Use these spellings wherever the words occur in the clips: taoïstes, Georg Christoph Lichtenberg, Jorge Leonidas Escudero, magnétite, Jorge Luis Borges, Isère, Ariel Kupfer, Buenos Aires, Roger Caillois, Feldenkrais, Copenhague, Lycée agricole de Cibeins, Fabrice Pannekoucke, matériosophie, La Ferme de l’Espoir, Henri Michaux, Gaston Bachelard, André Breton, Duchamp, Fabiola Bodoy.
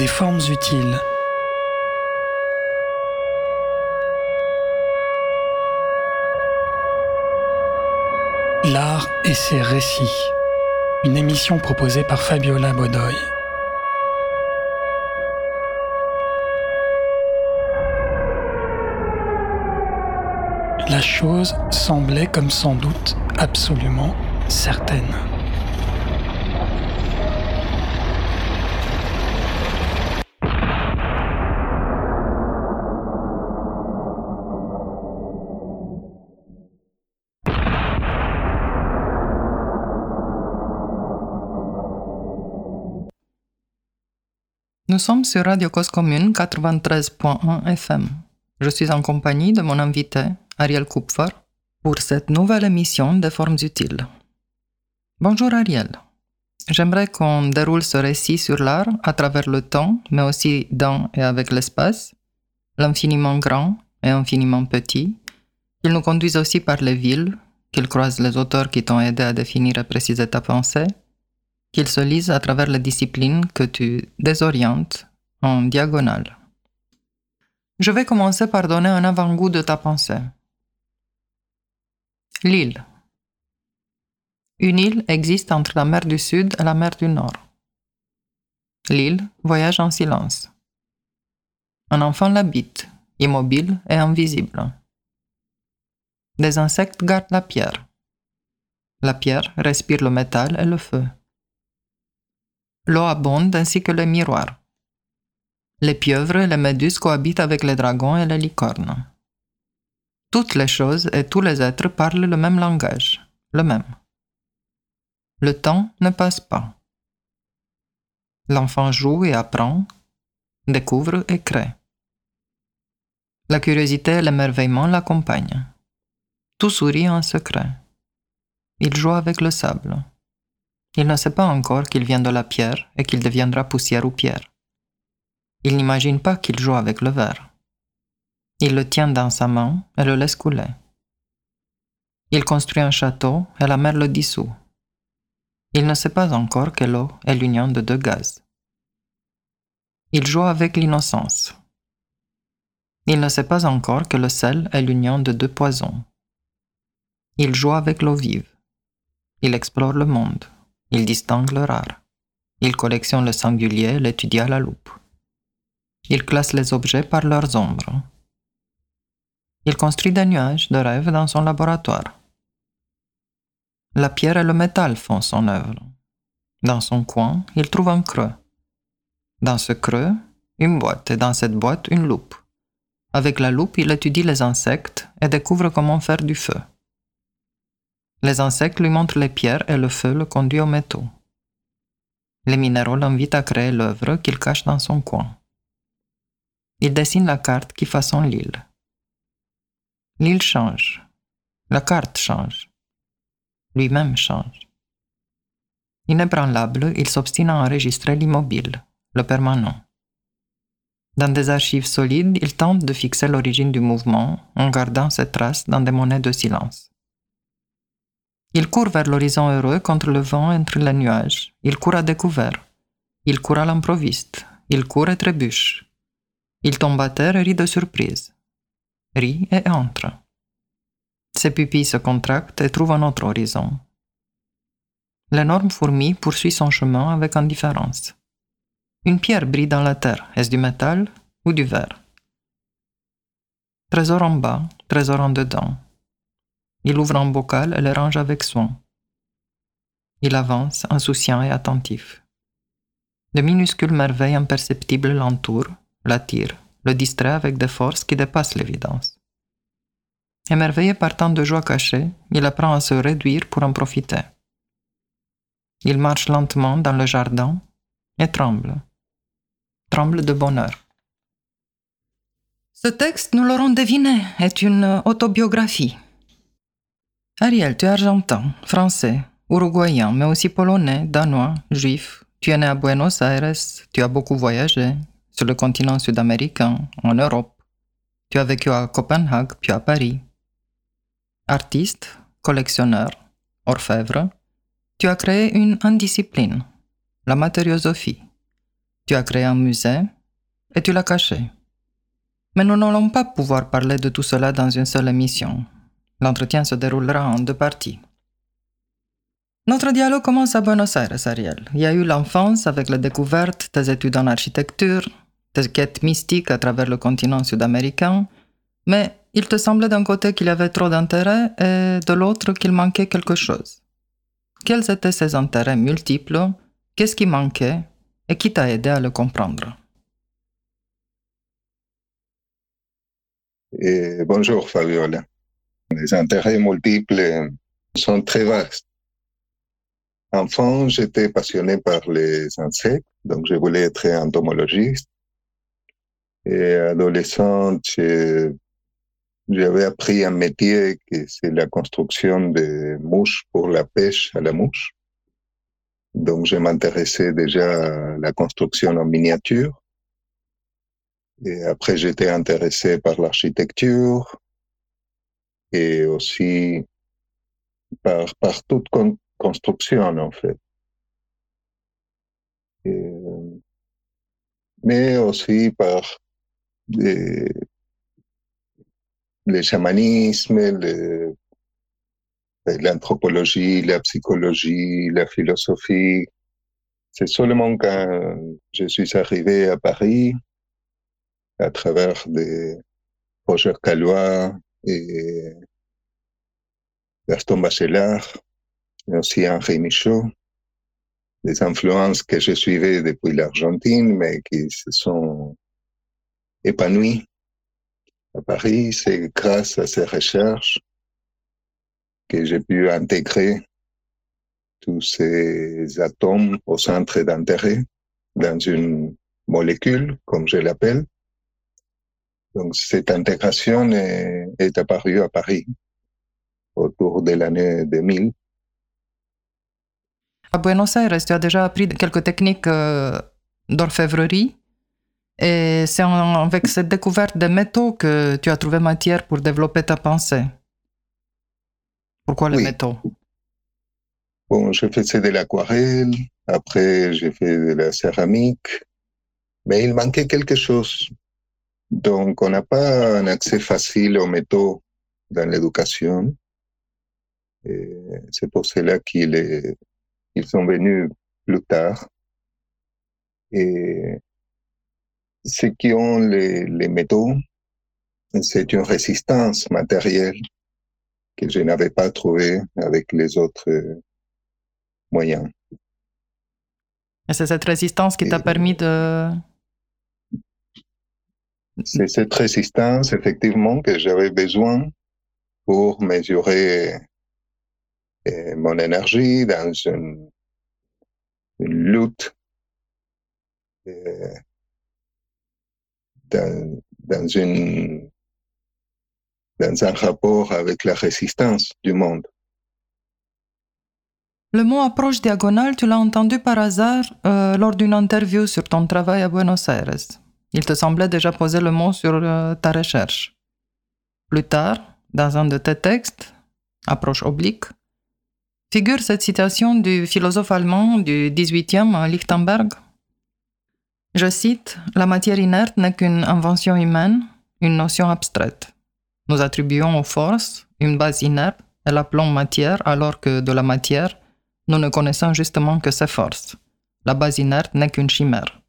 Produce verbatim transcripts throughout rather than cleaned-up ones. des formes utiles. L'art et ses récits, une émission proposée par Fabiola Bodoy. La chose semblait comme sans doute absolument certaine. Nous sommes sur Radio Cause Commune quatre-vingt-treize virgule un F M. Je suis en compagnie de mon invité, Ariel Kupfer, pour cette nouvelle émission des formes utiles. Bonjour Ariel. J'aimerais qu'on déroule ce récit sur l'art à travers le temps, mais aussi dans et avec l'espace, l'infiniment grand et infiniment petit, qu'il nous conduise aussi par les villes, qu'il croise les auteurs qui t'ont aidé à définir et préciser ta pensée, qu'il se lise à travers les disciplines que tu désorientes en diagonale. Je vais commencer par donner un avant-goût de ta pensée. L'île. Une île existe entre la mer du Sud et la mer du Nord. L'île voyage en silence. Un enfant l'habite, immobile et invisible. Des insectes gardent la pierre. La pierre respire le métal et le feu. L'eau abonde ainsi que les miroirs. Les pieuvres et les méduses cohabitent avec les dragons et les licornes. Toutes les choses et tous les êtres parlent le même langage, le même. Le temps ne passe pas. L'enfant joue et apprend, découvre et crée. La curiosité et l'émerveillement l'accompagnent. Tout sourit en secret. Il joue avec le sable. Il ne sait pas encore qu'il vient de la pierre et qu'il deviendra poussière ou pierre. Il n'imagine pas qu'il joue avec le verre. Il le tient dans sa main et le laisse couler. Il construit un château et la mer le dissout. Il ne sait pas encore que l'eau est l'union de deux gaz. Il joue avec l'innocence. Il ne sait pas encore que le sel est l'union de deux poisons. Il joue avec l'eau vive. Il explore le monde. Il distingue le rare. Il collectionne le singulier et l'étudie à la loupe. Il classe les objets par leurs ombres. Il construit des nuages de rêve dans son laboratoire. La pierre et le métal font son œuvre. Dans son coin, il trouve un creux. Dans ce creux, une boîte et dans cette boîte, une loupe. Avec la loupe, il étudie les insectes et découvre comment faire du feu. Les insectes lui montrent les pierres et le feu le conduit aux métaux. Les minéraux l'invitent à créer l'œuvre qu'il cache dans son coin. Il dessine la carte qui façonne l'île. L'île change. La carte change. Lui-même change. Inébranlable, il s'obstine à enregistrer l'immobile, le permanent. Dans des archives solides, il tente de fixer l'origine du mouvement en gardant ses traces dans des monnaies de silence. Il court vers l'horizon heureux contre le vent et entre les nuages. Il court à découvert. Il court à l'improviste. Il court et trébuche. Il tombe à terre et rit de surprise. Rit et entre. Ses pupilles se contractent et trouvent un autre horizon. L'énorme fourmi poursuit son chemin avec indifférence. Une pierre brille dans la terre. Est-ce du métal ou du verre? Trésor en bas, trésor en dedans. Il ouvre un bocal et le range avec soin. Il avance, insouciant et attentif. De minuscules merveilles imperceptibles l'entourent, l'attirent, le distraient avec des forces qui dépassent l'évidence. Émerveillé par tant de joie cachée, il apprend à se réduire pour en profiter. Il marche lentement dans le jardin et tremble. Tremble de bonheur. Ce texte, nous l'aurons deviné, est une autobiographie. Ariel, tu es argentin, français, uruguayen, mais aussi polonais, danois, juif. Tu es né à Buenos Aires, tu as beaucoup voyagé, sur le continent sud-américain, en Europe. Tu as vécu à Copenhague, puis à Paris. Artiste, collectionneur, orfèvre, tu as créé une indiscipline, la matériosophie, Tu as créé un musée et tu l'as caché. Mais nous n'allons pas pouvoir parler de tout cela dans une seule émission. L'entretien se déroulera en deux parties. Notre dialogue commence à Buenos Aires, Ariel. Il y a eu l'enfance avec la découverte, tes études en architecture, tes quêtes mystiques à travers le continent sud-américain, mais il te semblait d'un côté qu'il y avait trop d'intérêts et de l'autre qu'il manquait quelque chose. Quels étaient ces intérêts multiples? Qu'est-ce qui manquait? Et qui t'a aidé à le comprendre? Et bonjour Fabiola. Les intérêts multiples sont très vastes. Enfant, j'étais passionné par les insectes, donc je voulais être entomologiste. Et adolescent, j'ai... j'avais appris un métier qui c'est la construction de mouches pour la pêche à la mouche. Donc je m'intéressais déjà à la construction en miniature. Et après j'étais intéressé par l'architecture et aussi par, par toute con- construction en fait. Et, mais aussi par des le chamanisme, le, l'anthropologie, la psychologie, la philosophie. C'est seulement quand je suis arrivé à Paris, à travers des Roger Caillois et Gaston Bachelard, et aussi Henri Michaux, des influences que je suivais depuis l'Argentine, mais qui se sont épanouies à Paris. C'est grâce à ces recherches que j'ai pu intégrer tous ces atomes au centre d'intérêt dans une molécule, comme je l'appelle. Donc cette intégration est, est apparue à Paris autour de l'année deux mille. À Buenos Aires, tu as déjà appris quelques techniques d'orfèvrerie. Et c'est en, avec cette découverte des métaux que tu as trouvé matière pour développer ta pensée. Pourquoi les oui. métaux? Bon, je faisais de l'aquarelle, après j'ai fait de la céramique, mais il manquait quelque chose. Donc on n'a pas un accès facile aux métaux dans l'éducation. Et c'est pour cela qu'ils est, ils sont venus plus tard. Et ceux qui ont les, les métaux, c'est une résistance matérielle que je n'avais pas trouvée avec les autres moyens. Et c'est cette résistance qui Et t'a permis de... C'est cette résistance, effectivement, que j'avais besoin pour mesurer mon énergie dans une, une lutte Et Dans, dans, une, dans un rapport avec la résistance du monde. Le mot approche diagonale, tu l'as entendu par hasard euh, lors d'une interview sur ton travail à Buenos Aires. Il te semblait déjà poser le mot sur euh, ta recherche. Plus tard, dans un de tes textes, approche oblique, figure cette citation du philosophe allemand du dix-huitième, Lichtenberg. Je cite, « La matière inerte n'est qu'une invention humaine, une notion abstraite. Nous attribuons aux forces une base inerte et l'appelons matière, alors que de la matière, nous ne connaissons justement que ses forces. La base inerte n'est qu'une chimère. »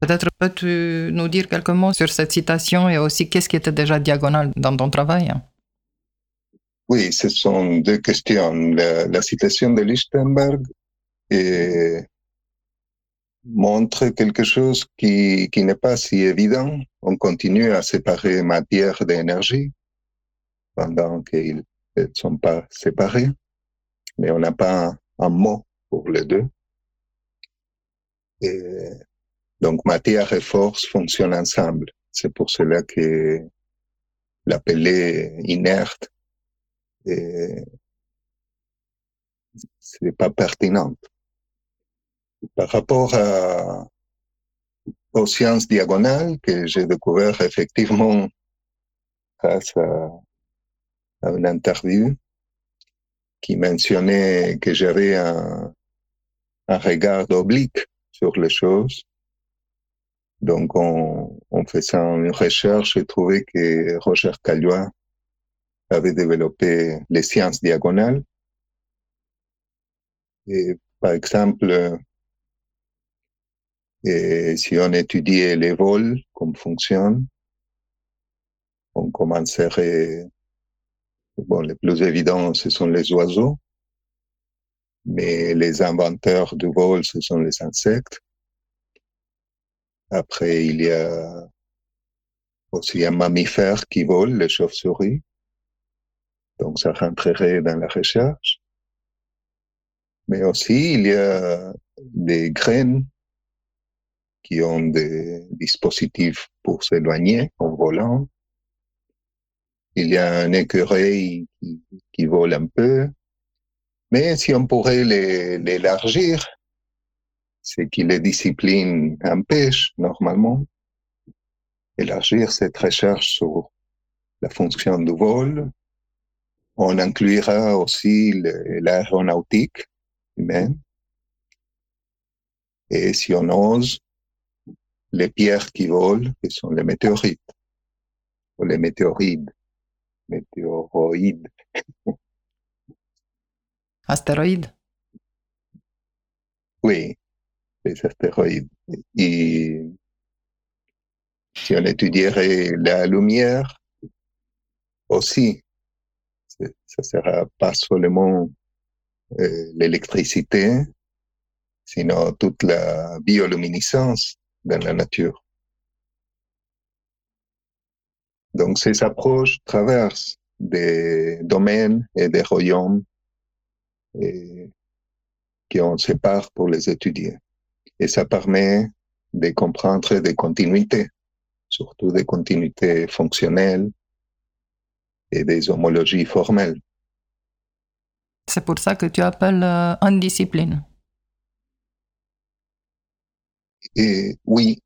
Peut-être peux-tu nous dire quelques mots sur cette citation et aussi qu'est-ce qui était déjà diagonal dans ton travail? Oui, ce sont deux questions. La, la citation de Lichtenberg est... montre quelque chose qui, qui n'est pas si évident. On continue à séparer matière d'énergie pendant qu'ils ne sont pas séparés, mais on n'a pas un mot pour les deux. Et donc matière et force fonctionnent ensemble. C'est pour cela que l'appeler inerte et c'est pas pertinent. Par rapport à, aux sciences diagonales que j'ai découvert effectivement grâce à, à une interview qui mentionnait que j'avais un, un regard oblique sur les choses Donc, on, on faisait une recherche et trouvait que Roger Caillois avait développé les sciences diagonales. Et par exemple, et si on étudiait les vols, comme fonctionnent, on commencerait, bon, les plus évidents, ce sont les oiseaux, mais les inventeurs du vol, ce sont les insectes. Après, il y a aussi un mammifère qui vole, les chauves-souris. Donc, ça rentrerait dans la recherche. Mais aussi, il y a des graines qui ont des dispositifs pour s'éloigner en volant. Il y a un écureuil qui, qui vole un peu. Mais si on pourrait l'élargir, c'est que les disciplines empêchent normalement. Élargir cette recherche sur la fonction du vol. On inclura aussi l'aéronautique humaine. Et si on ose, les pierres qui volent, qui sont les météorites, ou les météorides, météoroïdes. Astéroïdes? Oui, les astéroïdes. Et si on étudierait la lumière aussi, ça sera pas seulement euh, l'électricité, sinon toute la bioluminescence dans la nature. Donc ces approches traversent des domaines et des royaumes et, qui on sépare pour les étudier. Et ça permet de comprendre des continuités, surtout des continuités fonctionnelles et des homologies formelles. C'est pour ça que tu appelles euh, une discipline. Et oui.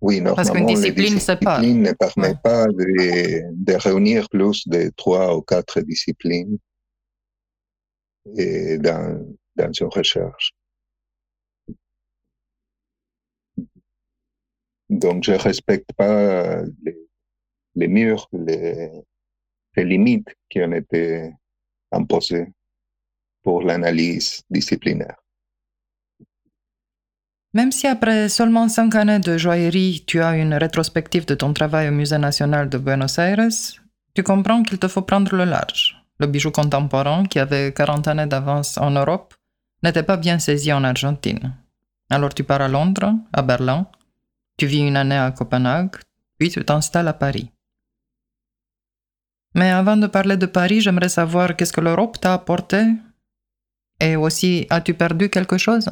Oui, normalement, parce qu'une discipline, c'est pas... ne permet ouais. pas de, de réunir plus de trois ou quatre disciplines et dans, dans une recherche. Donc, je ne respecte pas les, les murs, les, les limites qui ont été imposées pour l'analyse disciplinaire. Même si après seulement cinq années de joaillerie, tu as une rétrospective de ton travail au Musée national de Buenos Aires, tu comprends qu'il te faut prendre le large. Le bijou contemporain, qui avait quarante années d'avance en Europe, n'était pas bien saisi en Argentine. Alors tu pars à Londres, à Berlin, tu vis une année à Copenhague, puis tu t'installes à Paris. Mais avant de parler de Paris, j'aimerais savoir qu'est-ce que l'Europe t'a apporté et aussi, as-tu perdu quelque chose?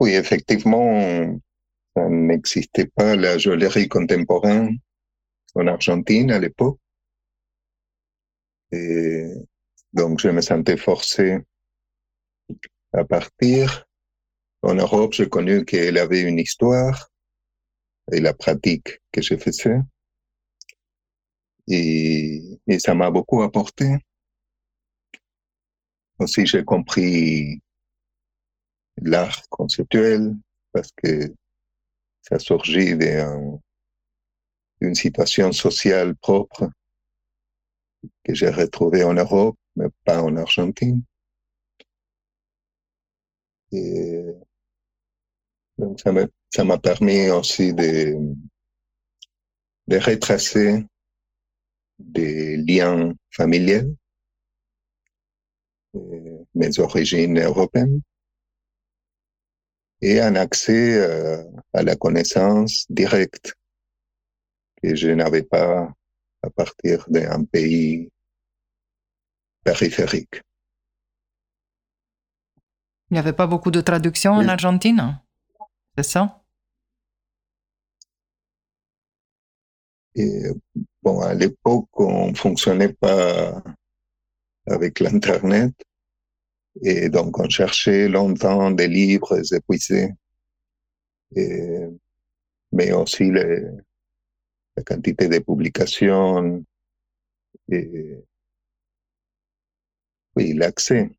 Oui, effectivement, ça n'existait pas la joaillerie contemporaine en Argentine à l'époque. Et donc, je me sentais forcé à partir. En Europe, j'ai connu qu'elle avait une histoire et la pratique que je faisais. Et, et ça m'a beaucoup apporté. Aussi, j'ai compris l'art conceptuel parce que ça surgit d'un une situation sociale propre que j'ai retrouvée en Europe, mais pas en Argentine. Et donc ça m'a, ça m'a permis aussi de, de retracer des liens familiaux, mes origines européennes, et un accès à, à la connaissance directe que je n'avais pas à partir d'un pays périphérique. Il n'y avait pas beaucoup de traductions oui. en Argentine, c'est ça? Et, bon, à l'époque, on ne fonctionnait pas avec l'Internet, et donc on cherchait longtemps des livres épuisés, et, mais aussi les... la quantité de publications, et, oui, l'accès,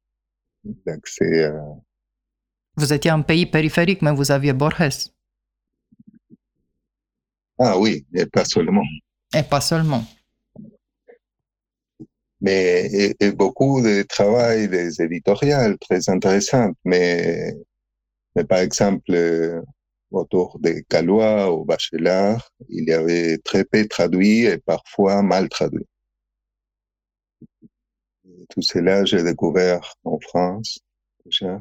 l'accès à, Vous étiez un pays périphérique, mais vous aviez Borges. Ah oui, et pas seulement. Et pas seulement. Mais et, et beaucoup de travail des éditoriales très intéressants, mais, mais par exemple, autour de Caillois ou Bachelard, il y avait très peu traduit et parfois mal traduit. Tout cela, j'ai découvert en France déjà.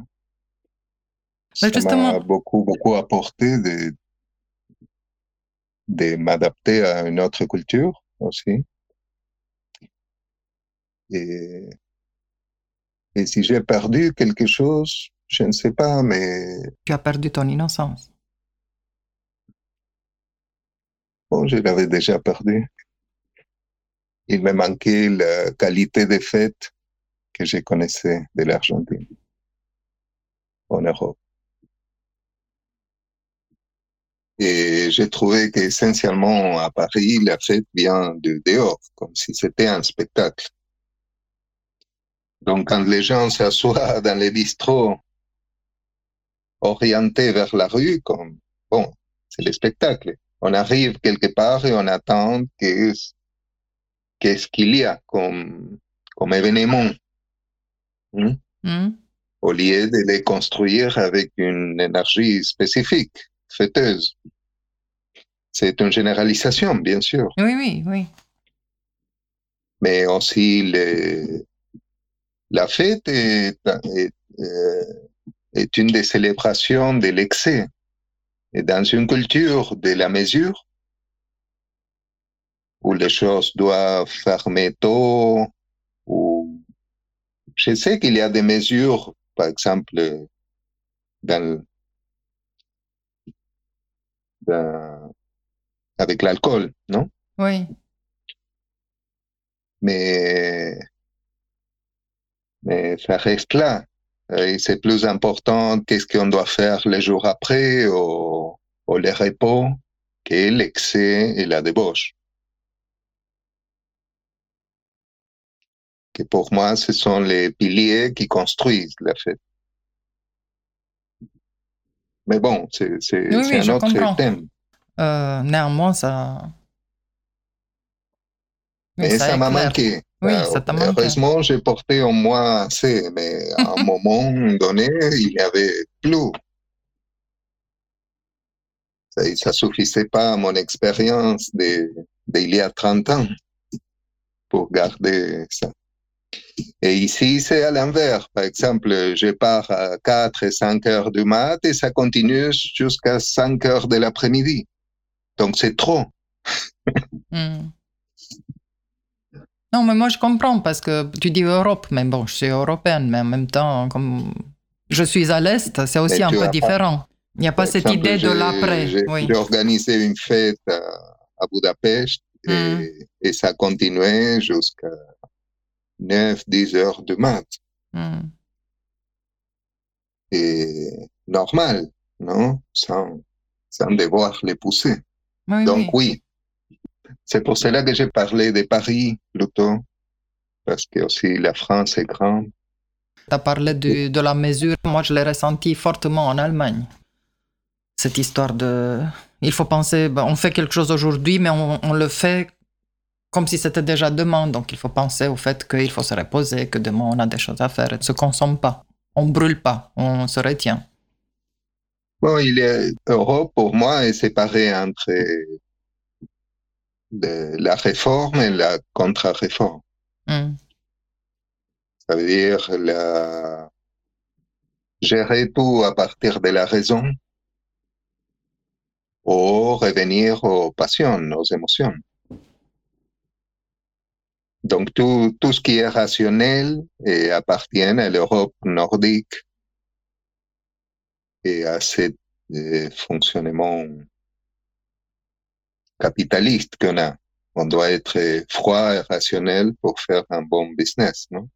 Ça m'a beaucoup, beaucoup apporté de, de m'adapter à une autre culture aussi. Et, et si j'ai perdu quelque chose, je ne sais pas, mais... Tu as perdu ton innocence. Bon, je l'avais déjà perdu. Il me manquait la qualité des fêtes que je connaissais de l'Argentine, en Europe. Et j'ai trouvé qu'essentiellement à Paris, la fête vient de dehors, comme si c'était un spectacle. Donc quand les gens s'assoient dans les bistrots orientés vers la rue, comme bon, c'est le spectacle. On arrive quelque part et on attend que... qu'est-ce qu'il y a comme, comme événement, hein? Mm. Au lieu de les construire avec une énergie spécifique, fêteuse. C'est une généralisation, bien sûr. Oui, oui, oui. Mais aussi, le, la fête est, est, est une des célébrations de l'excès. Et dans une culture de la mesure, où les choses doivent fermer tôt, ou je sais qu'il y a des mesures, par exemple, dans, dans, avec l'alcool, non? Oui. Mais, mais ça reste là. Et c'est plus important qu'est-ce qu'on doit faire les jours après, ou, ou les repos, que l'excès et la débauche. Que pour moi, ce sont les piliers qui construisent la fête. Mais bon, c'est, c'est, oui, c'est oui, un autre comprends. Thème. Euh, néanmoins, ça... Mais, mais ça, ça m'a clair. Manqué. Oui, euh, ça t'a manqué. Heureusement, j'ai porté en moi assez, mais à un moment donné, il n'y avait plus. Ça ne suffisait pas à mon expérience d'il y a trente ans pour garder ça. Et ici, c'est à l'inverse. Par exemple, je pars à quatre et cinq heures du mat et ça continue jusqu'à cinq heures de l'après-midi. Donc, c'est trop. Mm. Non, mais moi, je comprends parce que tu dis Europe, mais bon, je suis européenne, mais en même temps, comme je suis à l'Est, c'est aussi mais un peu différent. Pas... Il n'y a pas Par cette exemple, idée de j'ai, l'après. J'ai, oui. j'ai organisé une fête à, à Budapest et, mm. et ça continuait jusqu'à neuf dix heures de mat. Mm. Et normal, non? Sans, sans devoir les pousser. Oui, Donc oui. oui, c'est pour cela que j'ai parlé de Paris plutôt, parce que aussi la France est grande. Tu as parlé de, de la mesure, moi je l'ai ressenti fortement en Allemagne. Cette histoire de... Il faut penser, ben, on fait quelque chose aujourd'hui, mais on, on le fait... comme si c'était déjà demain, donc il faut penser au fait qu'il faut se reposer, que demain on a des choses à faire, on ne se consomme pas, on ne brûle pas, on se retient. Bon, il est, Europe pour moi est séparée entre de, la réforme et la contre-réforme. Mm. Ça veut dire la, gérer tout à partir de la raison ou revenir aux passions, aux émotions. Donc, tout, tout ce qui est rationnel et appartient à l'Europe nordique et à ce euh, fonctionnement capitaliste qu'on a. On doit être froid et rationnel pour faire un bon business, non?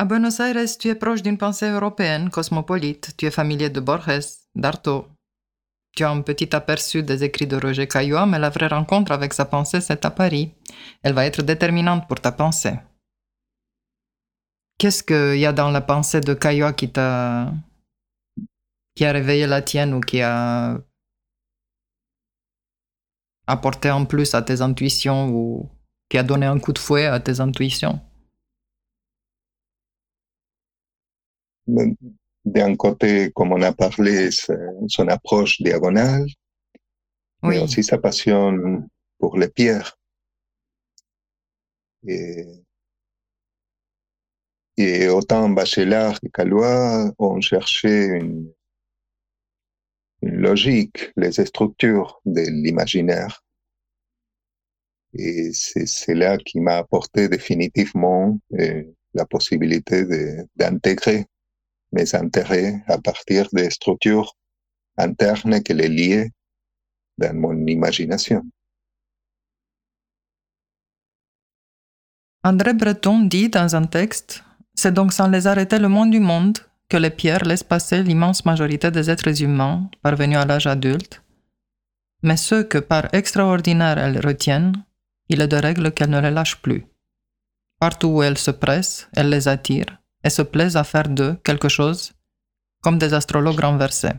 À Buenos Aires, tu es proche d'une pensée européenne, cosmopolite. Tu es familier de Borges, d'Artaud. Tu as un petit aperçu des écrits de Roger Caillois, mais la vraie rencontre avec sa pensée, c'est à Paris. Elle va être déterminante pour ta pensée. Qu'est-ce qu'il y a dans la pensée de Caillois qui t'a... qui a réveillé la tienne ou qui a apporté en plus à tes intuitions ou qui a donné un coup de fouet à tes intuitions? D'un côté, comme on a parlé, son approche diagonale, oui. Mais aussi sa passion pour les pierres. Et, et autant Bachelard que Caillois ont cherché une, une logique, les structures de l'imaginaire. Et c'est cela qui m'a apporté définitivement eh, la possibilité de, d'intégrer mes intérêts à partir des structures internes qui les liaient dans mon imagination. André Breton dit dans un texte « C'est donc sans les arrêter le monde du monde que les pierres laissent passer l'immense majorité des êtres humains parvenus à l'âge adulte, mais ceux que par extraordinaire elles retiennent, il est de règle qu'elles ne les lâchent plus. Partout où elles se pressent, elles les attirent, et se plaisent à faire d'eux quelque chose comme des astrologues renversés. »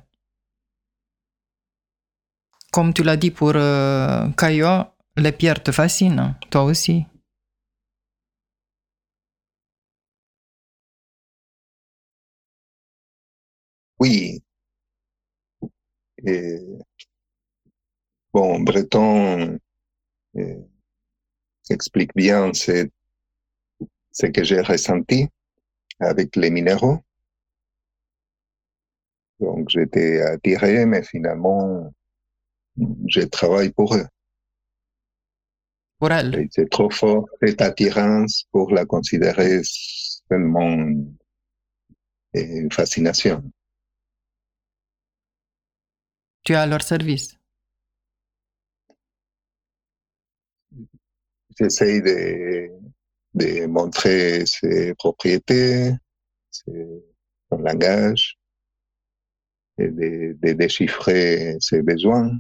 Comme tu l'as dit pour euh, Caillois, les pierres te fascinent, toi aussi. Oui. Et... Bon, Breton eh, explique bien ce, ce que j'ai ressenti avec les minéraux. Donc, j'étais attiré, mais finalement, je travaille pour eux. Pour elle. Et c'est trop fort, cette attirance, pour la considérer seulement une fascination. Tu es à leur service. J'essaie de, de montrer ses propriétés, son langage, et de, de déchiffrer ses besoins.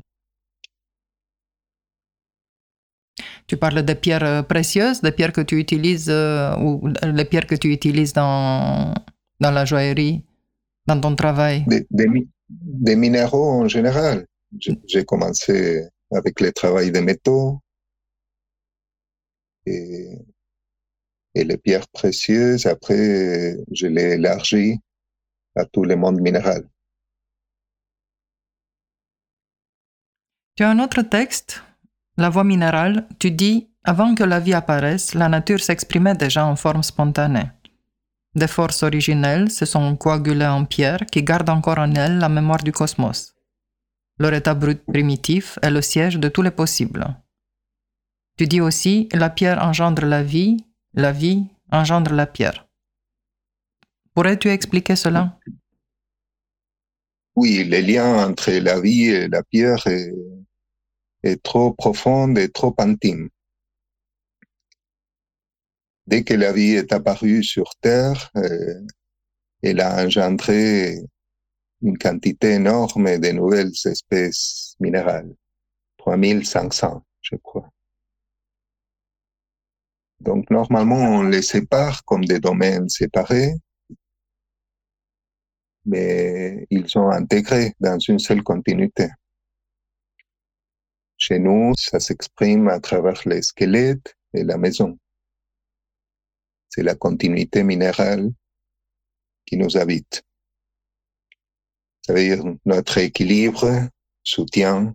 Tu parles des pierres précieuses, des pierres que tu utilises, euh, ou les pierres que tu utilises dans, dans la joaillerie, dans ton travail? Des, des, des minéraux en général. J'ai, j'ai commencé avec le travail des métaux. Et, et les pierres précieuses, après, je l'ai élargi à tout le monde minéral. Tu as un autre texte, La voie minérale. Tu dis, avant que la vie apparaisse, la nature s'exprimait déjà en forme spontanée. Des forces originelles se sont coagulées en pierre qui gardent encore en elles la mémoire du cosmos. Leur état brut primitif est le siège de tous les possibles. Tu dis aussi, la pierre engendre la vie, la vie engendre la pierre. Pourrais-tu expliquer cela? Oui, le lien entre la vie et la pierre est, est trop profond et trop intime. Dès que la vie est apparue sur Terre, euh, elle a engendré une quantité énorme de nouvelles espèces minérales, trois mille cinq cents, je crois. Donc, normalement, on les sépare comme des domaines séparés, mais ils sont intégrés dans une seule continuité. Chez nous, ça s'exprime à travers les squelettes et la maison. C'est la continuité minérale qui nous habite. Ça veut dire notre équilibre, soutien,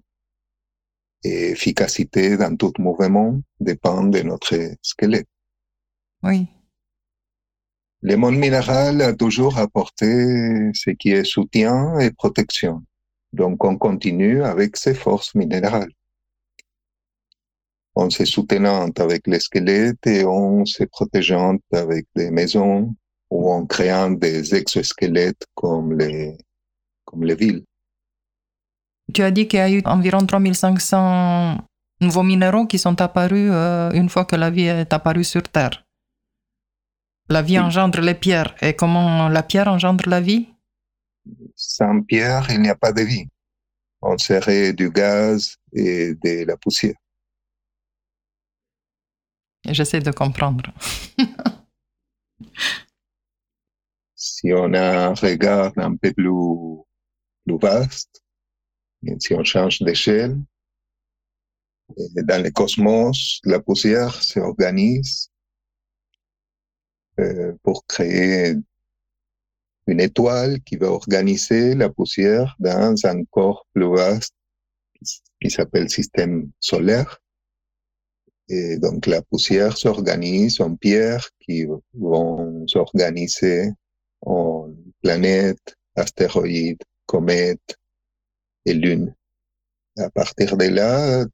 et efficacité dans tout mouvement dépend de notre squelette. Oui. Le monde minéral a toujours apporté ce qui est soutien et protection. Donc on continue avec ces forces minérales. En se soutenant avec les squelettes et en se protégeant avec des maisons ou en créant des exosquelettes comme les, comme les villes. Tu as dit qu'il y a eu environ trois mille cinq cents nouveaux minéraux qui sont apparus euh, une fois que la vie est apparue sur Terre. La vie engendre les pierres. Et comment la pierre engendre la vie? Sans pierre, il n'y a pas de vie. On serait du gaz et de la poussière. J'essaie de comprendre. Si on a un regard un peu plus, plus vaste, et si on change d'échelle, dans le cosmos, la poussière s'organise pour créer une étoile qui va organiser la poussière dans un corps plus vaste qui s'appelle système solaire. Et donc la poussière s'organise en pierres qui vont s'organiser en planètes, astéroïdes, comètes et lunes. À partir de là,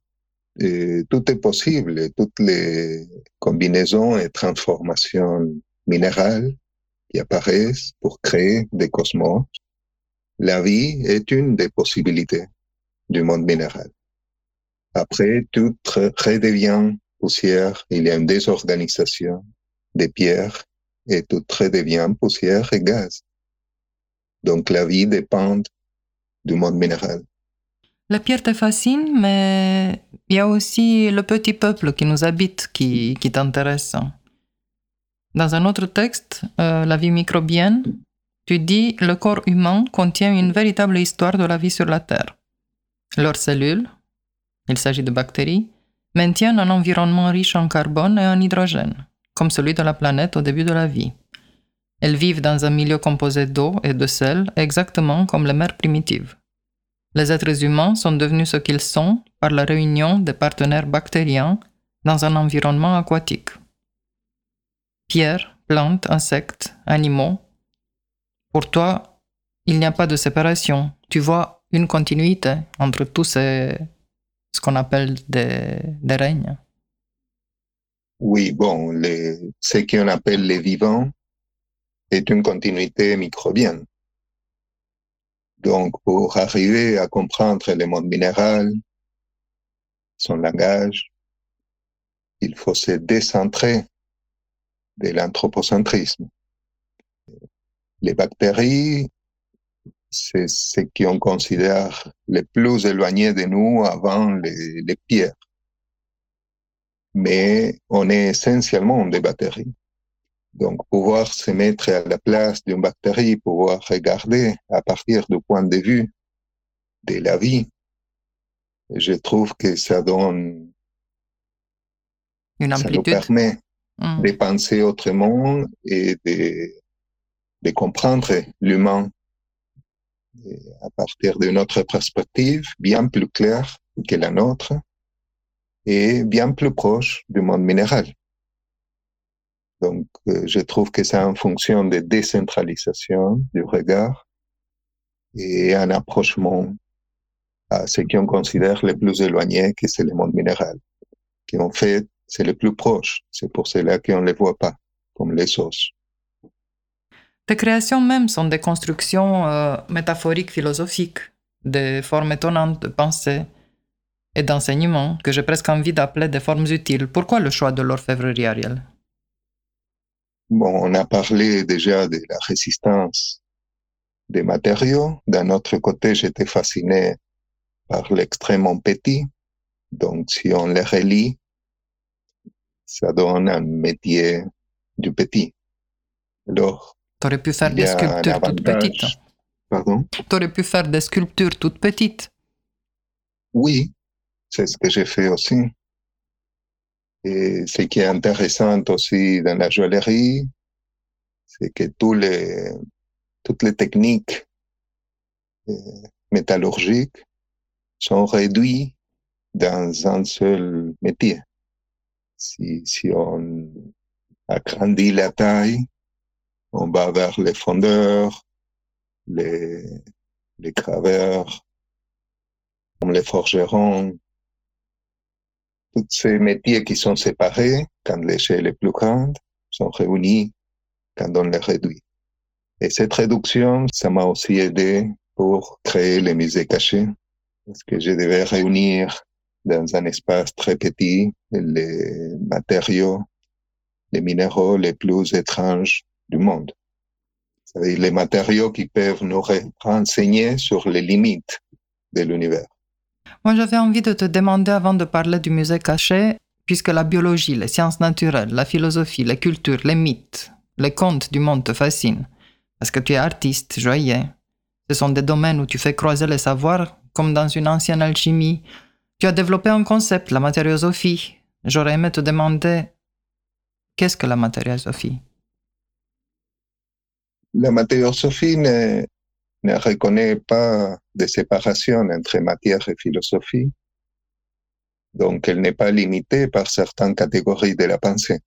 euh, tout est possible, toutes les combinaisons et transformations minérales qui apparaissent pour créer des cosmos. La vie est une des possibilités du monde minéral. Après, tout redevient poussière, il y a une désorganisation des pierres et tout redevient poussière et gaz. Donc la vie dépend du monde minéral. La pierre te fascine, mais il y a aussi le petit peuple qui nous habite qui, qui t'intéresse. Dans un autre texte, euh, La vie microbienne, tu dis « Le corps humain contient une véritable histoire de la vie sur la Terre. Leurs cellules, il s'agit de bactéries, maintiennent un environnement riche en carbone et en hydrogène, comme celui de la planète au début de la vie. Elles vivent dans un milieu composé d'eau et de sel, exactement comme les mers primitives. Les êtres humains sont devenus ce qu'ils sont par la réunion des partenaires bactériens dans un environnement aquatique. » Pierres, plantes, insectes, animaux. Pour toi, il n'y a pas de séparation. Tu vois une continuité entre tous ces, ce qu'on appelle des, des règnes. Oui, bon, les, ce qu'on appelle les vivants est une continuité microbienne. Donc, pour arriver à comprendre le monde minéral, son langage, il faut se décentrer de l'anthropocentrisme. Les bactéries, c'est ce qu'on considère le plus éloigné de nous avant les, les pierres. Mais on est essentiellement des bactéries. Donc, pouvoir se mettre à la place d'une bactérie, pouvoir regarder à partir du point de vue de la vie, je trouve que ça donne... Une amplitude. Ça nous permet de penser autrement et de, de comprendre l'humain et à partir d'une autre perspective, bien plus claire que la nôtre et bien plus proche du monde minéral. Donc, je trouve que c'est en fonction de décentralisation du regard et un approchement à ce qu'on considère le plus éloigné, que c'est le monde minéral, qui en fait c'est le plus proche, c'est pour cela qu'on ne les voit pas, comme les os. Tes créations même sont des constructions euh, métaphoriques, philosophiques, des formes étonnantes de pensée et d'enseignement que j'ai presque envie d'appeler des formes utiles. Pourquoi le choix de l'orfèvrerie, Ariel? Bon, on a parlé déjà de la résistance des matériaux. D'un autre côté, j'étais fasciné par l'extrêmement petit. Donc, si on les relie, ça donne un métier du petit. Alors, t'aurais pu faire des sculptures toutes petites. Pardon? T'aurais pu faire des sculptures toutes petites. Oui, c'est ce que j'ai fait aussi. Et ce qui est intéressant aussi dans la joaillerie, c'est que tous les, toutes les techniques métallurgiques sont réduites dans un seul métier. Si, si on agrandit la taille, on va vers les fondeurs, les, les graveurs, comme les forgerons. Tous ces métiers qui sont séparés, quand l'échelle est plus grande, sont réunis quand on les réduit. Et cette réduction, ça m'a aussi aidé pour créer les musées cachés, parce que je devais réunir dans un espace très petit, les matériaux les minéraux les plus étranges du monde. C'est-à-dire les matériaux qui peuvent nous renseigner sur les limites de l'univers. Moi, j'avais envie de te demander, avant de parler du musée caché, puisque la biologie, les sciences naturelles, la philosophie, les cultures, les mythes, les contes du monde te fascinent, parce que tu es artiste, joaillier. Ce sont des domaines où tu fais croiser les savoirs, comme dans une ancienne alchimie. Tu as développé un concept, la matériosophie. J'aurais aimé te demander, qu'est-ce que la matériosophie ? La matériosophie ne, ne reconnaît pas de séparation entre matière et philosophie, donc elle n'est pas limitée par certaines catégories de la pensée.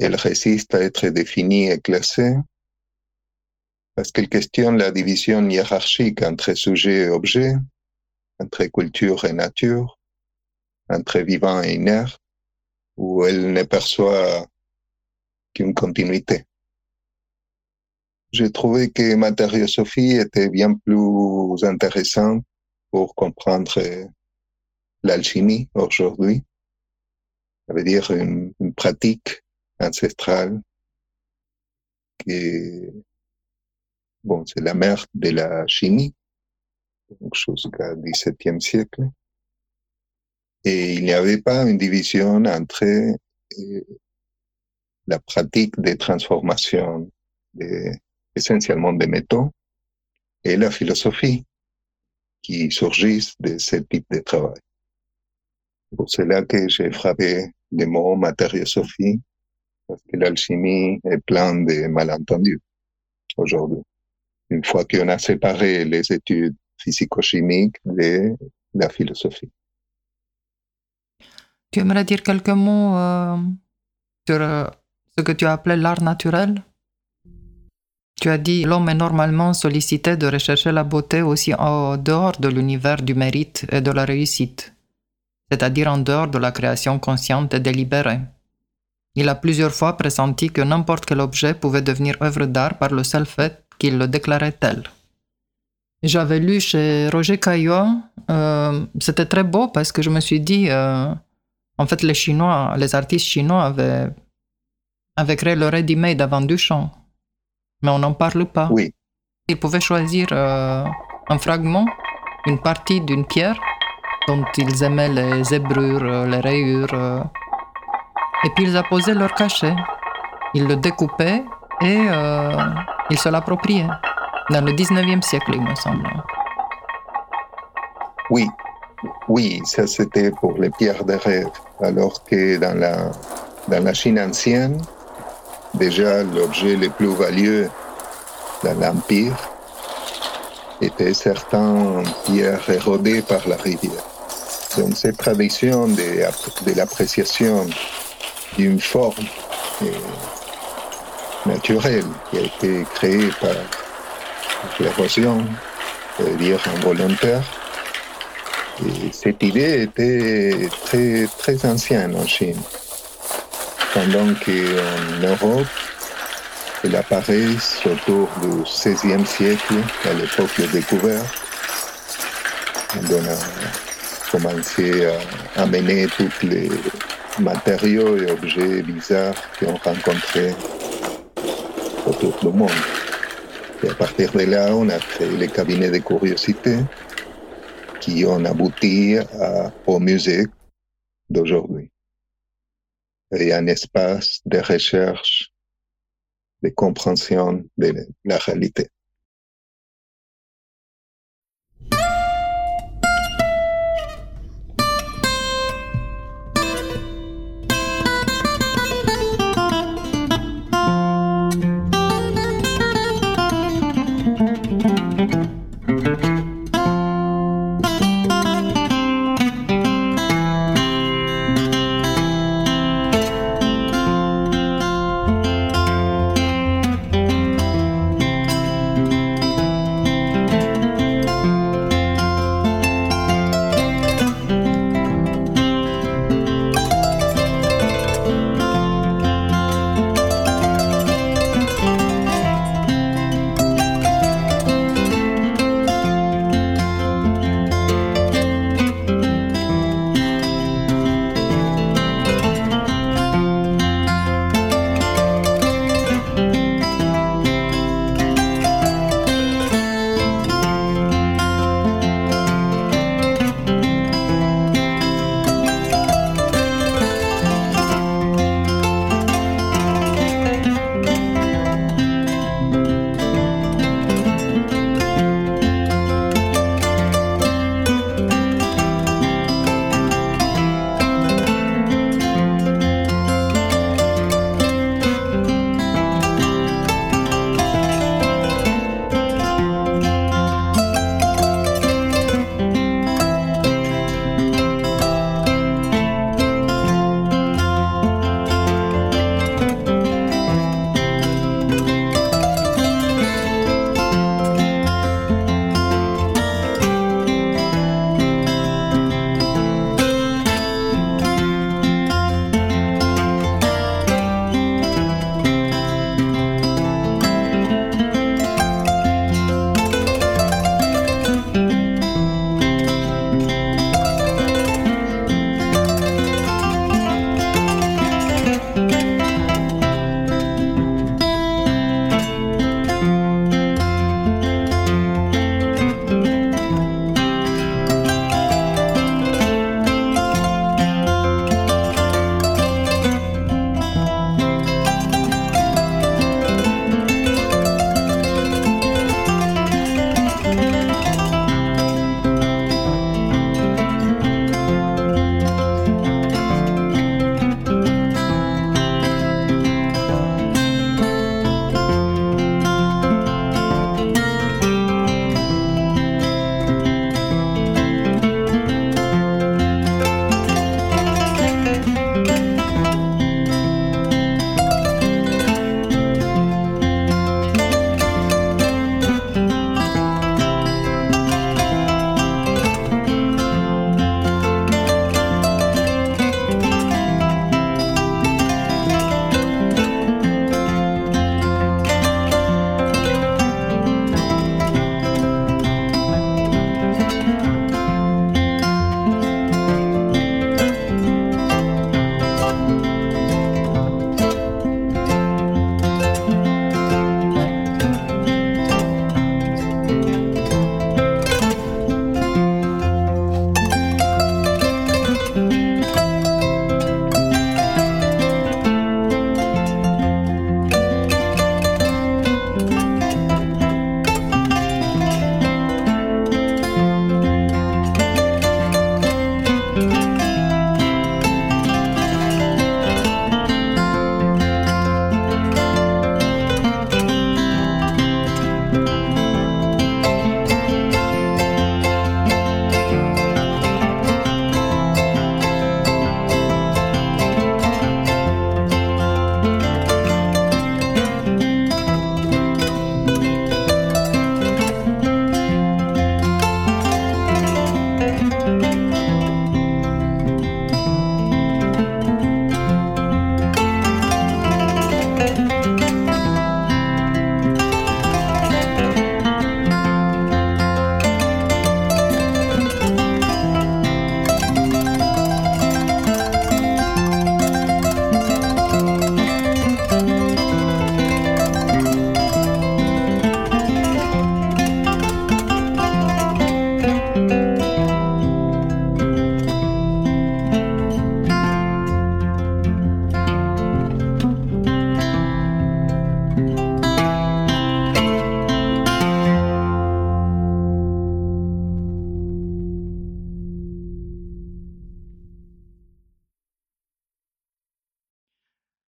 Elle résiste à être définie et classée parce qu'elle questionne la division hiérarchique entre sujet et objet, entre culture et nature, entre vivant et inerte, où elle ne perçoit qu'une continuité. J'ai trouvé que matériosophie était bien plus intéressante pour comprendre l'alchimie aujourd'hui. Ça veut dire une, une pratique ancestrale qui, bon, c'est la mère de la chimie, donc jusqu'au dix-septième siècle. Et il n'y avait pas une division entre euh, la pratique des transformations des essentiellement des métaux, et la philosophie qui surgissent de ce type de travail. C'est pour cela que j'ai frappé le mot matériosophie, parce que l'alchimie est pleine de malentendus aujourd'hui. Une fois qu'on a séparé les études physico-chimiques de la philosophie. Tu aimerais dire quelques mots euh, sur euh, ce que tu as appelé l'art naturel ? Tu as dit l'homme est normalement sollicité de rechercher la beauté aussi en dehors de l'univers du mérite et de la réussite, c'est-à-dire en dehors de la création consciente et délibérée. Il a plusieurs fois pressenti que n'importe quel objet pouvait devenir œuvre d'art par le seul fait qu'il le déclarait tel. J'avais lu chez Roger Caillois, euh, c'était très beau parce que je me suis dit, euh, en fait les Chinois, les artistes chinois avaient, avaient créé le ready-made avant Duchamp. Mais on n'en parle pas. Oui. Ils pouvaient choisir euh, un fragment, une partie d'une pierre dont ils aimaient les zébrures, les rayures. Euh, et puis ils apposaient leur cachet. Ils le découpaient et euh, ils se l'appropriaient. Dans le dix-neuvième siècle, il me semble. Oui, oui, ça c'était pour les pierres de rêve. Alors que dans la, dans la Chine ancienne, déjà, l'objet le plus valieux dans l'Empire était certaines pierres érodées par la rivière. Donc, cette tradition de, de l'appréciation d'une forme euh, naturelle qui a été créée par l'érosion, c'est-à-dire involontaire, et cette idée était très, très ancienne en Chine. Pendant qu'en Europe, elle apparaît autour du seizième siècle, à l'époque de découverte, quand on a commencé à amener tous les matériaux et objets bizarres qu'on rencontrait autour du monde. Et à partir de là, on a créé les cabinets de curiosité qui ont abouti à, au musée d'aujourd'hui. Et un espace de recherche, de compréhension de la réalité.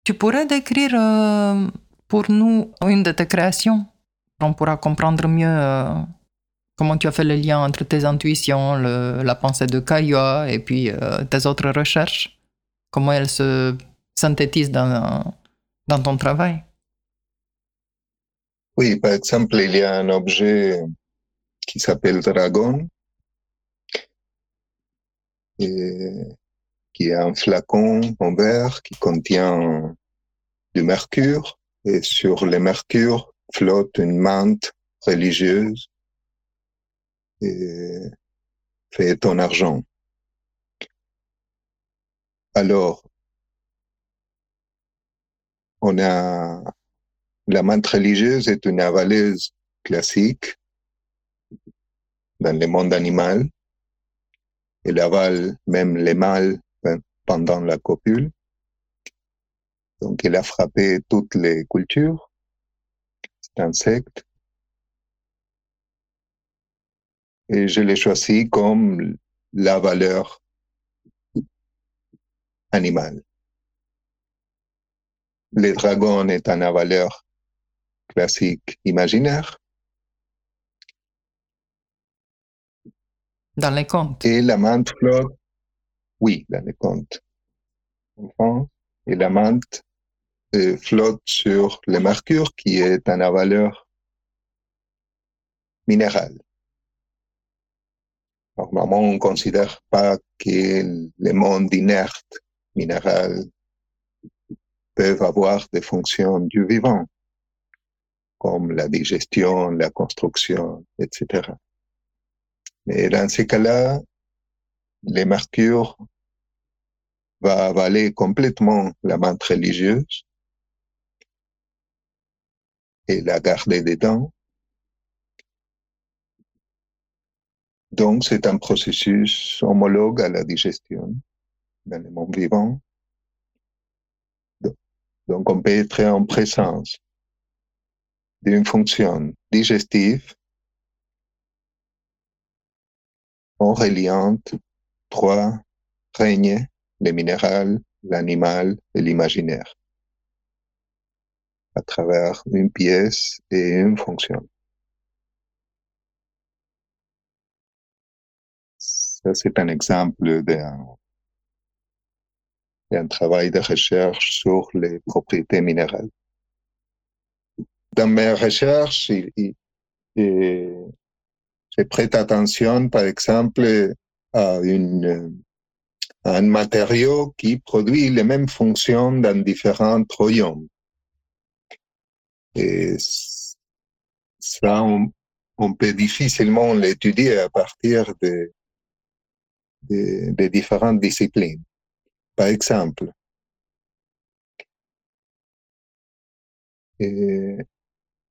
Tu pourrais décrire euh, pour nous une de tes créations? On pourra comprendre mieux euh, comment tu as fait le lien entre tes intuitions, le, la pensée de Caillois et puis euh, tes autres recherches. Comment elles se synthétisent dans, dans ton travail? Oui, par exemple, il y a un objet qui s'appelle Dragon, et qui est un flacon en verre qui contient du mercure, et sur le mercure flotte une mante religieuse et faite en argent. Alors, on a la mante religieuse est une avaleuse classique dans le monde animal. Elle avale même les mâles pendant la copule. Donc, elle a frappé toutes les cultures, cet insecte. Et je l'ai choisi comme la valeur animale. Le dragon est un avaleur classique imaginaire. Dans les contes. Et la mante flotte, oui, dans les contes. Et la mante euh, flotte sur le mercure qui est un avaleur minéral. Normalement, on ne considère pas que les mondes inertes minérales peuvent avoir des fonctions du vivant, comme la digestion, la construction, et cetera. Mais dans ces cas-là, le mercure va avaler complètement la mante religieuse et la garder dedans. Donc, c'est un processus homologue à la digestion dans le monde vivant. Donc, on peut être en présence d'une fonction digestive en reliant trois règnes, le minéral, l'animal et l'imaginaire, à travers une pièce et une fonction. Ça, c'est un exemple d'un et un travail de recherche sur les propriétés minérales. Dans mes recherches, il, il, il, je prête attention, par exemple, à, une, à un matériau qui produit les mêmes fonctions dans différents royaumes. Et ça, on, on peut difficilement l'étudier à partir de, de, de différentes disciplines. Par exemple, et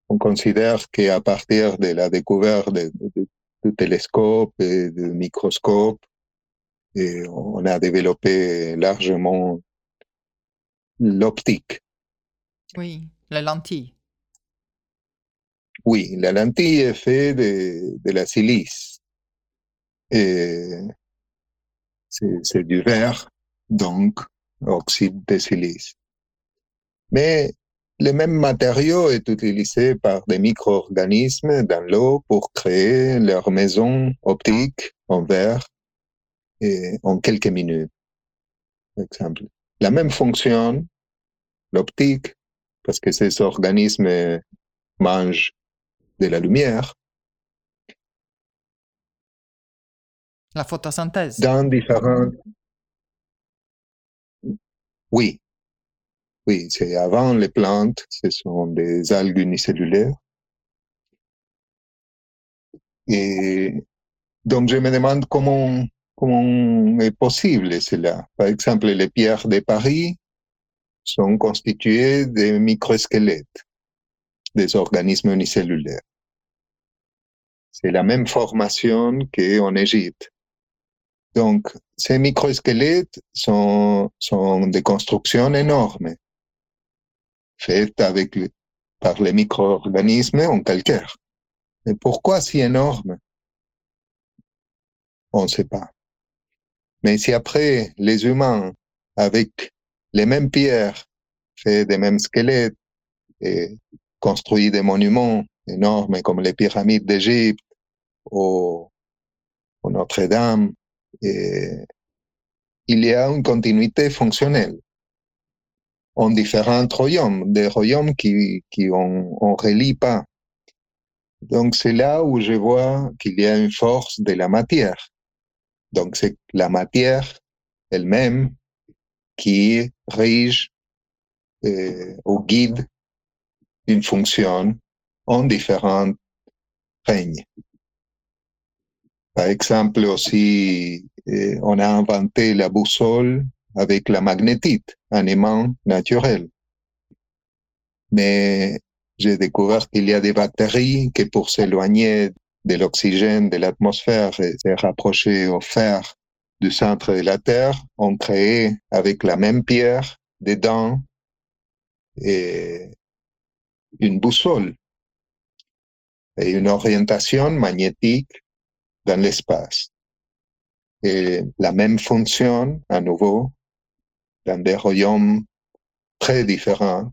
on considère qu'à partir de la découverte de, de, de télescopes et de microscopes, et on a développé largement l'optique. Oui, la lentille. Oui, la lentille est faite de, de la silice. Et c'est, c'est du verre. Donc, oxyde de silice. Mais le même matériau est utilisé par des micro-organismes dans l'eau pour créer leur maison optique en verre et en quelques minutes. Par exemple, la même fonction, l'optique, parce que ces organismes mangent de la lumière. La photosynthèse. Dans différents... Oui, oui, c'est avant les plantes, ce sont des algues unicellulaires. Et donc, je me demande comment, comment est possible cela. Par exemple, les pierres de Paris sont constituées de microsquelettes, des organismes unicellulaires. C'est la même formation qu'en Égypte. Donc, ces microsquelettes sont, sont des constructions énormes, faites avec, par les micro-organismes en calcaire. Mais pourquoi si énormes? On ne sait pas. Mais si après, les humains, avec les mêmes pierres, fait des mêmes squelettes et construit des monuments énormes comme les pyramides d'Égypte ou, ou Notre-Dame. Et il y a une continuité fonctionnelle en différents royaumes, des royaumes qui, qui on, on relie pas. Donc c'est là où je vois qu'il y a une force de la matière. Donc c'est la matière elle-même qui rige euh, ou guide une fonction en différents règnes. Par exemple aussi, euh, on a inventé la boussole avec la magnétite, un aimant naturel. Mais j'ai découvert qu'il y a des bactéries qui, pour s'éloigner de l'oxygène, de l'atmosphère et se rapprocher au fer du centre de la Terre, ont créé avec la même pierre des dents et une boussole et une orientation magnétique dans l'espace. Et la même fonction, à nouveau, dans des royaumes très différents.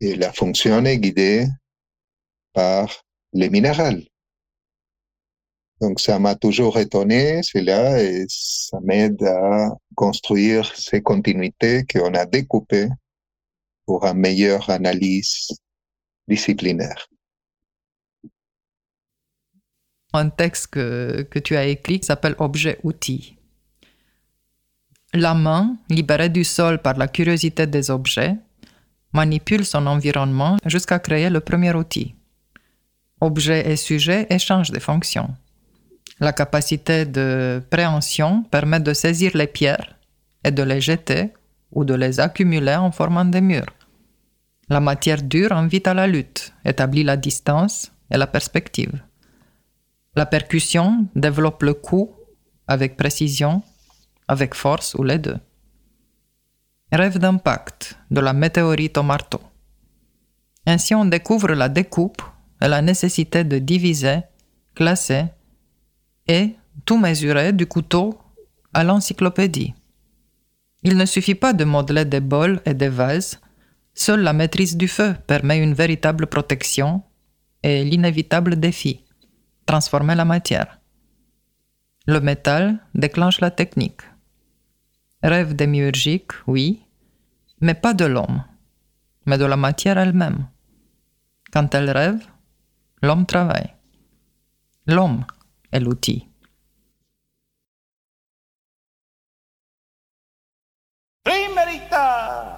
Et la fonction est guidée par les minéraux. Donc ça m'a toujours étonné, cela, et ça m'aide à construire ces continuités qu'on a découpées pour une meilleure analyse disciplinaire. Un texte que, que tu as écrit qui s'appelle « Objet-outil ». La main, libérée du sol par la curiosité des objets, manipule son environnement jusqu'à créer le premier outil. Objet et sujet échangent des fonctions. La capacité de préhension permet de saisir les pierres et de les jeter ou de les accumuler en formant des murs. La matière dure invite à la lutte, établit la distance et la perspective. La percussion développe le coup avec précision, avec force ou les deux. Rêve d'impact de la météorite au marteau. Ainsi, on découvre la découpe et la nécessité de diviser, classer et tout mesurer du couteau à l'encyclopédie. Il ne suffit pas de modeler des bols et des vases. Seule la maîtrise du feu permet une véritable protection et l'inévitable défi, transformer la matière. Le métal déclenche la technique. Rêve démiurgique, oui, mais pas de l'homme, mais de la matière elle-même. Quand elle rêve, l'homme travaille. L'homme est l'outil. Primerita!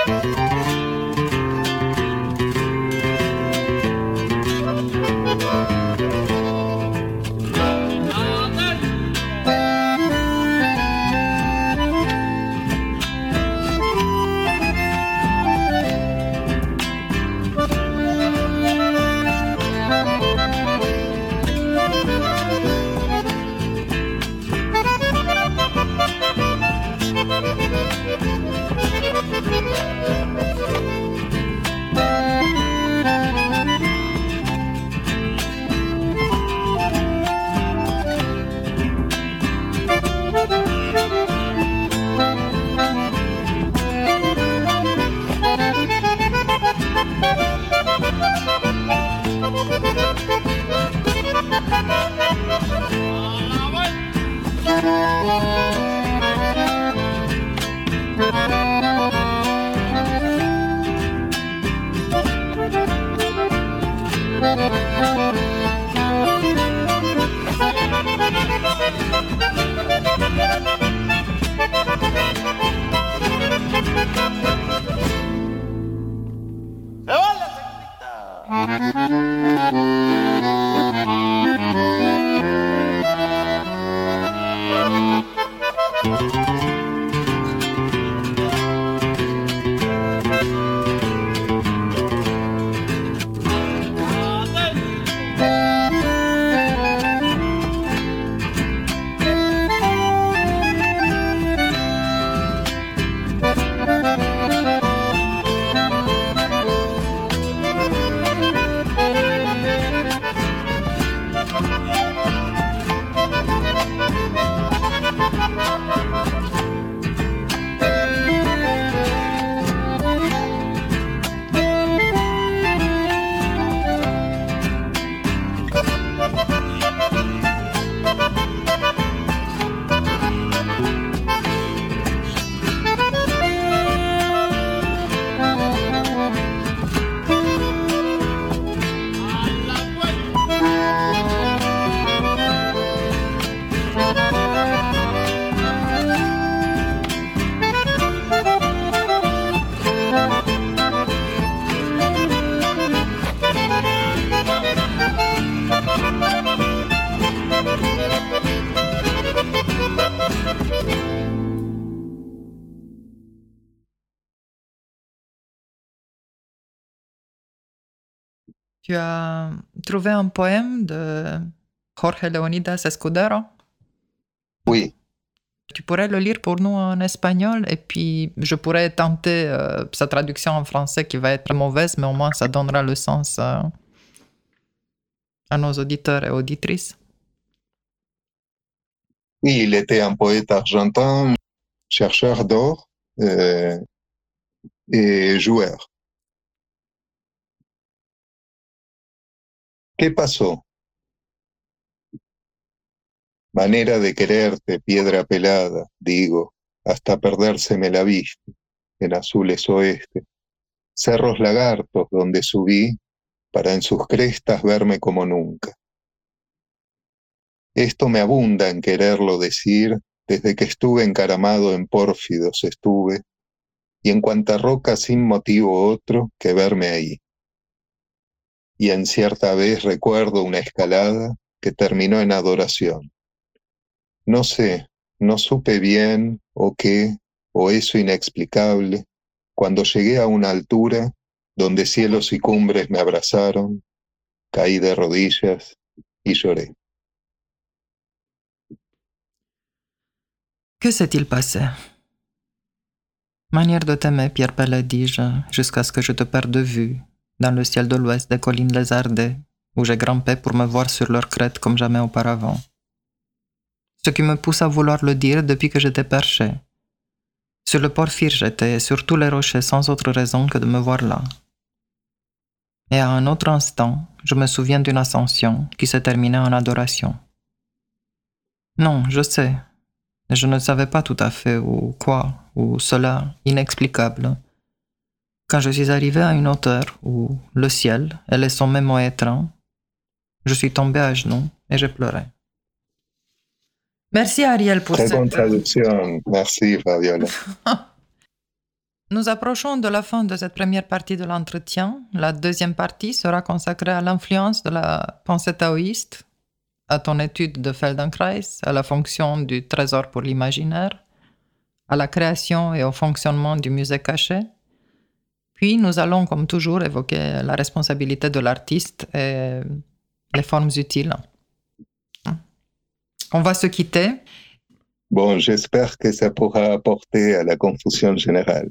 Thank you. tu as trouvé un poème de Jorge Leonidas Escudero. Oui. Tu pourrais le lire pour nous en espagnol et puis je pourrais tenter euh, sa traduction en français qui va être mauvaise, mais au moins ça donnera le sens euh, à nos auditeurs et auditrices. Oui, il était un poète argentin, chercheur d'or euh, et joueur. ¿Qué pasó? Manera de quererte, piedra pelada, digo, hasta perdérseme la vista, en azules oeste, cerros lagartos donde subí, para en sus crestas verme como nunca. Esto me abunda en quererlo decir, desde que estuve encaramado en pórfidos estuve, y en cuanta roca sin motivo otro que verme ahí. Y en cierta vez recuerdo una escalada que terminó en adoración. No sé, no supe bien, o qué, o eso inexplicable, cuando llegué a una altura donde cielos y cumbres me abrazaron, caí de rodillas y lloré. Que s'est-il passé? Manière de t'aimer, Pierre Palladige, jusqu'à ce que je te perde de vue, dans le ciel de l'ouest des collines lézardées, où j'ai grimpé pour me voir sur leurs crêtes comme jamais auparavant. Ce qui me pousse à vouloir le dire depuis que j'étais perché. Sur le porphyre j'étais, et sur tous les rochers sans autre raison que de me voir là. Et à un autre instant, je me souviens d'une ascension qui se terminait en adoration. Non, je sais. Je ne savais pas tout à fait, ou quoi, ou cela, inexplicable. Quand je suis arrivé à une hauteur où le ciel et les sommets m'ont étreint, je suis tombé à genoux et j'ai pleuré. Merci Ariel pour cette... Très bonne traduction. Merci Fabiola. Nous approchons de la fin de cette première partie de l'entretien. La deuxième partie sera consacrée à l'influence de la pensée taoïste, à ton étude de Feldenkrais, à la fonction du trésor pour l'imaginaire, à la création et au fonctionnement du musée caché. Puis nous allons, comme toujours, évoquer la responsabilité de l'artiste et les formes utiles. On va se quitter. Bon, j'espère que ça pourra apporter à la confusion générale.